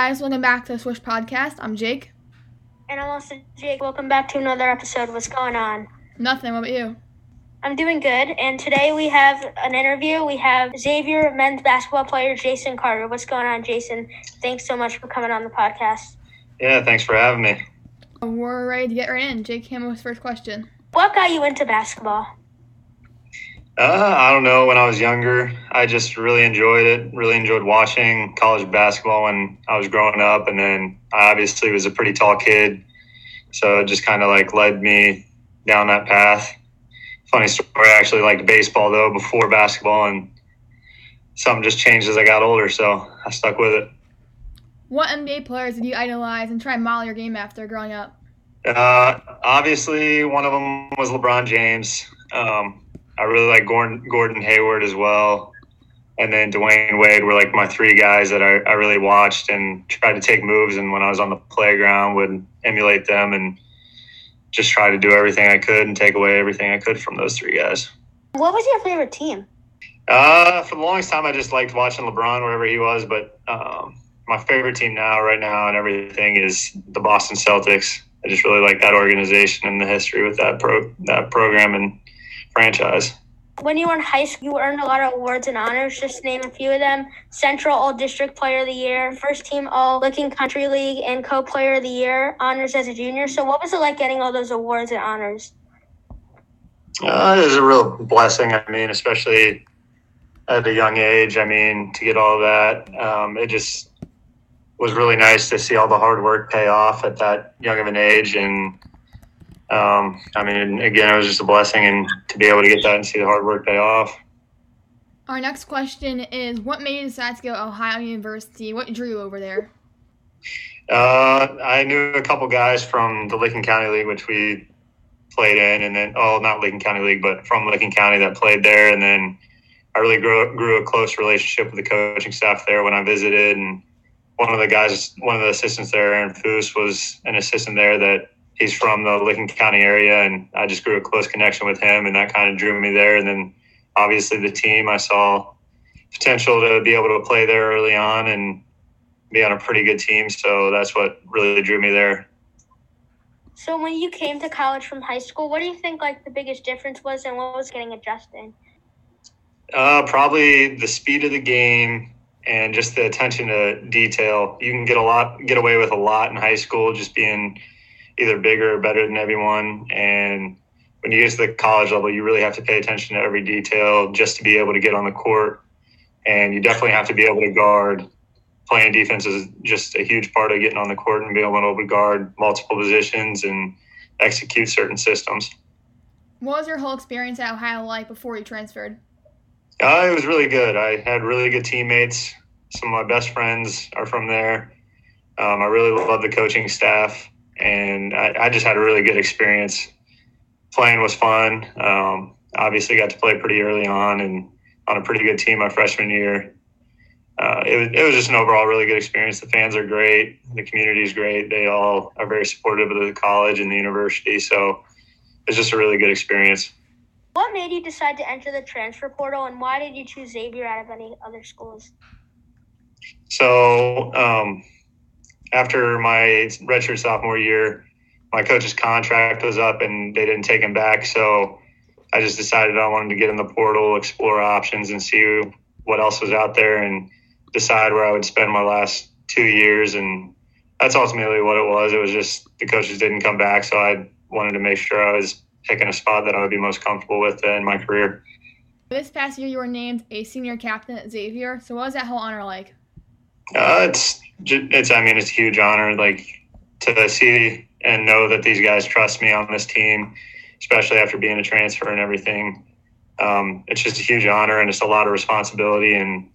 guys, welcome back to the Swish Podcast. I'm Jake. And I'm also Jake. Welcome back to another episode. What's going on? Nothing. What about you? I'm doing good. And today we have an interview. We have Xavier men's basketball player Jason Carter. What's going on, Jason? Thanks so much for coming on the podcast. Yeah, thanks for having me. We're ready to get right in. Jake Hamill's first question. What got you into basketball? I don't know. When I was younger, I just really enjoyed it, really enjoyed watching college basketball when I was growing up. And then I obviously was a pretty tall kid, so it just kind of like led me down that path. Funny story, I actually liked baseball, though, before basketball, and something just changed as I got older, so I stuck with it. What NBA players did you idolize and try and model your game after growing up? Obviously, one of them was LeBron James. I really like Gordon Hayward as well. And then Dwayne Wade were like my three guys that I really watched and tried to take moves. And when I was on the playground, would emulate them and just try to do everything I could and take away everything I could from those three guys. What was your favorite team? For the longest time, I just liked watching LeBron wherever he was. But my favorite team now, right now, and everything is the Boston Celtics. I just really like that organization and the history with that program and franchise. When you were in high school, you earned a lot of awards and honors. Just to name a few of them: Central All-District Player of the Year, First Team All-Licking County League, and Co-Player of the Year honors as a junior. So what was it like getting all those awards and honors? It was a real blessing, especially at a young age, to get all that. It just was really nice to see all the hard work pay off at that young of an age, and again, it was just a blessing and to be able to get that and see the hard work pay off. Our next question is, what made you decide to go to Ohio University? What drew you over there? I knew a couple guys from the Licking County League, which we played in, and then, not Licking County League, but from Licking County that played there. And then I really grew a close relationship with the coaching staff there when I visited. And one of the assistants there, Aaron Foose, was an assistant there that he's from the Licking County area, and I just grew a close connection with him, and that kind of drew me there. And then obviously the team, I saw potential to be able to play there early on and be on a pretty good team. So that's what really drew me there. So when you came to college from high school, what do you think the biggest difference was and what was getting adjusted? Probably the speed of the game and just the attention to detail. You can get away with a lot in high school, just being either bigger or better than everyone. And when you get to the college level, you really have to pay attention to every detail just to be able to get on the court. And you definitely have to be able to guard. Playing defense is just a huge part of getting on the court and being able to guard multiple positions and execute certain systems. What was your whole experience at Ohio like before you transferred? It was really good. I had really good teammates. Some of my best friends are from there. I really love the coaching staff. And I just had a really good experience. Playing was fun. Obviously got to play pretty early on and on a pretty good team my freshman year. It was just an overall really good experience. The fans are great. The community is great. They all are very supportive of the college and the university. So it's just a really good experience. What made you decide to enter the transfer portal, and why did you choose Xavier out of any other schools? So, after my redshirt sophomore year, my coach's contract was up and they didn't take him back. So I just decided I wanted to get in the portal, explore options, and see what else was out there and decide where I would spend my last 2 years. And that's ultimately what it was. It was just the coaches didn't come back. So I wanted to make sure I was picking a spot that I would be most comfortable with in my career. This past year, you were named a senior captain at Xavier. So what was that whole honor like? It's a huge honor, to see and know that these guys trust me on this team, especially after being a transfer and everything. It's just a huge honor, and it's a lot of responsibility, and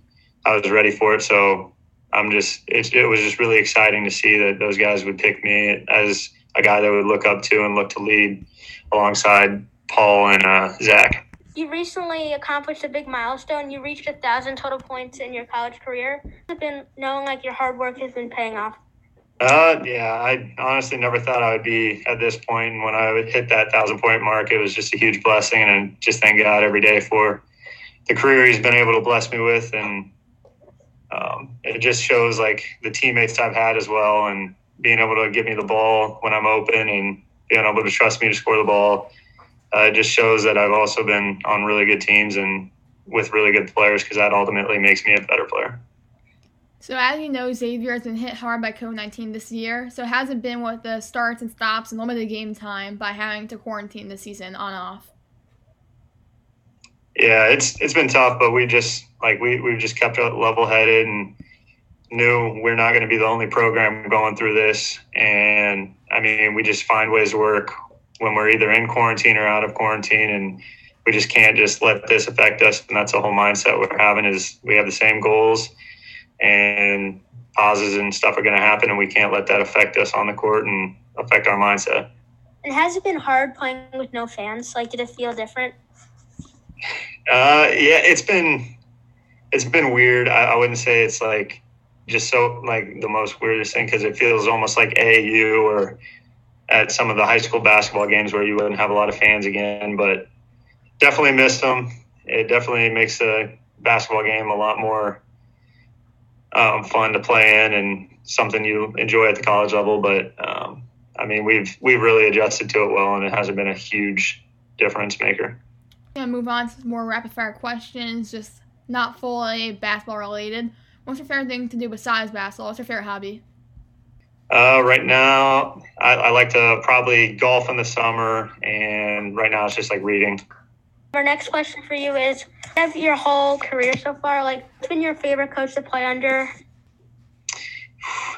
I was ready for it. So it was just really exciting to see that those guys would pick me as a guy that would look up to and look to lead alongside Paul and Zach. You recently accomplished a big milestone. You reached 1,000 total points in your college career. It's been knowing your hard work has been paying off. Yeah, I honestly never thought I would be at this point. And when I would hit that 1,000-point mark, it was just a huge blessing. And I just thank God every day for the career he's been able to bless me with. And It just shows like the teammates I've had as well, and being able to give me the ball when I'm open and being able to trust me to score the ball. It just shows that I've also been on really good teams and with really good players, because that ultimately makes me a better player. So as you know, Xavier has been hit hard by COVID-19 this year, so it hasn't been with the starts and stops and limited game time by having to quarantine this season on and off. Yeah, it's been tough, but we just like we've just kept level-headed and knew we're not going to be the only program going through this. And I mean, we just find ways to work when we're either in quarantine or out of quarantine, and we just can't just let this affect us. And that's the whole mindset we're having, is we have the same goals, and pauses and stuff are going to happen, and we can't let that affect us on the court and affect our mindset. And has it been hard playing with no fans? Like, did it feel different? Yeah, it's been weird. I wouldn't say it's like just so like the most weirdest thing, because it feels almost like AAU or at some of the high school basketball games where you wouldn't have a lot of fans again, but definitely miss them. It definitely makes the basketball game a lot more fun to play in and something you enjoy at the college level. But I mean, we've really adjusted to it well, and it hasn't been a huge difference maker. I'm going to move on to more rapid-fire questions, just not fully basketball-related. What's your favorite thing to do besides basketball? What's your favorite hobby? Right now, I like to probably golf in the summer, and right now it's just like reading. Our next question for you is, have your whole career so far, like, what's been your favorite coach to play under?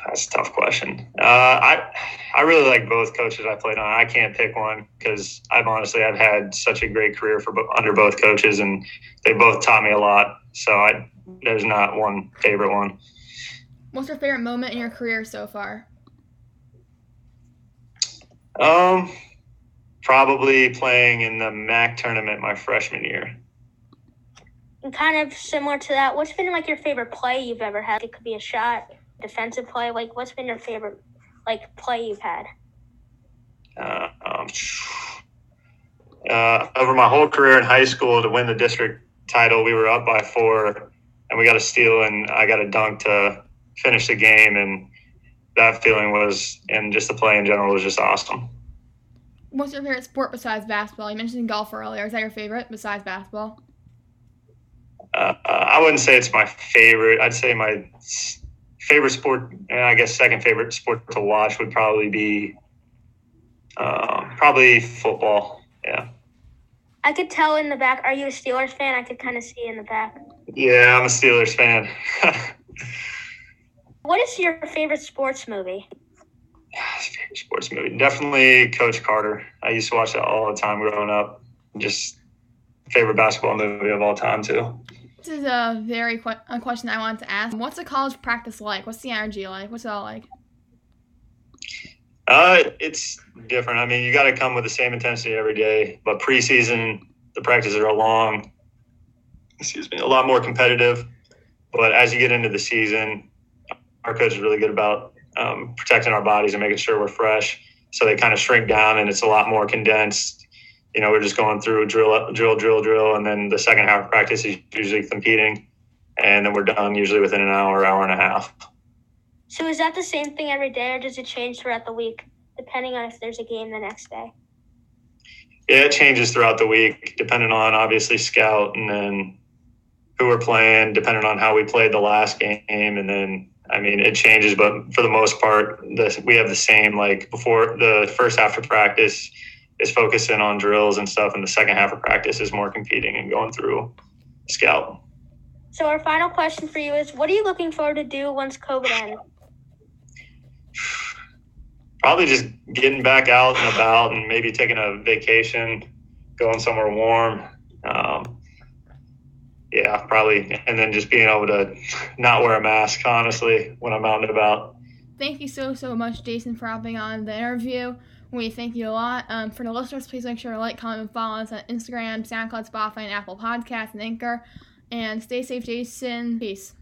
That's a tough question. I really like both coaches I played on. I can't pick one, because I've had such a great career under both coaches, and they both taught me a lot. So there's not one favorite one. What's your favorite moment in your career so far? Probably playing in the MAC tournament my freshman year. And kind of similar to that, what's been like your favorite play you've ever had? It could be a shot, defensive play. Like, what's been your favorite play you've had? Over my whole career in high school, to win the district title, we were up by 4, and we got a steal, and I got a dunk to finish the game, and that feeling was, and just the play in general was just awesome. What's your favorite sport besides basketball? You mentioned golf earlier. Is that your favorite besides basketball? I wouldn't say it's my favorite. I'd say my favorite sport, and I guess second favorite sport to watch, would probably be football. Yeah. I could tell in the back. Are you a Steelers fan? I could kind of see in the back. Yeah, I'm a Steelers fan. What is your favorite sports movie? Favorite sports movie? Definitely Coach Carter. I used to watch that all the time growing up. Just favorite basketball movie of all time, too. This is a question I wanted to ask. What's the college practice like? What's the energy like? What's it all like? It's different. I mean, you got to come with the same intensity every day. But preseason, the practices are a lot more competitive. But as you get into the season, our coach is really good about protecting our bodies and making sure we're fresh. So they kind of shrink down, and it's a lot more condensed. You know, we're just going through drill, and then the second half of practice is usually competing, and then we're done usually within an hour and a half. So is that the same thing every day, or does it change throughout the week, depending on if there's a game the next day? Yeah, it changes throughout the week, depending on, obviously, scout, and then who we're playing, depending on how we played the last game, and then I mean, it changes, but for the most part, we have the same, like, before the first half of practice is focusing on drills and stuff, and the second half of practice is more competing and going through scout. So our final question for you is, what are you looking forward to do once COVID ends? Probably just getting back out and about, and maybe taking a vacation, going somewhere warm. Yeah, probably. And then just being able to not wear a mask, honestly, when I'm out and about. Thank you so much, Jason, for hopping on the interview. We thank you a lot. For the listeners, please make sure to like, comment, and follow us on Instagram, SoundCloud, Spotify, and Apple Podcasts, and Anchor. And stay safe, Jason. Peace.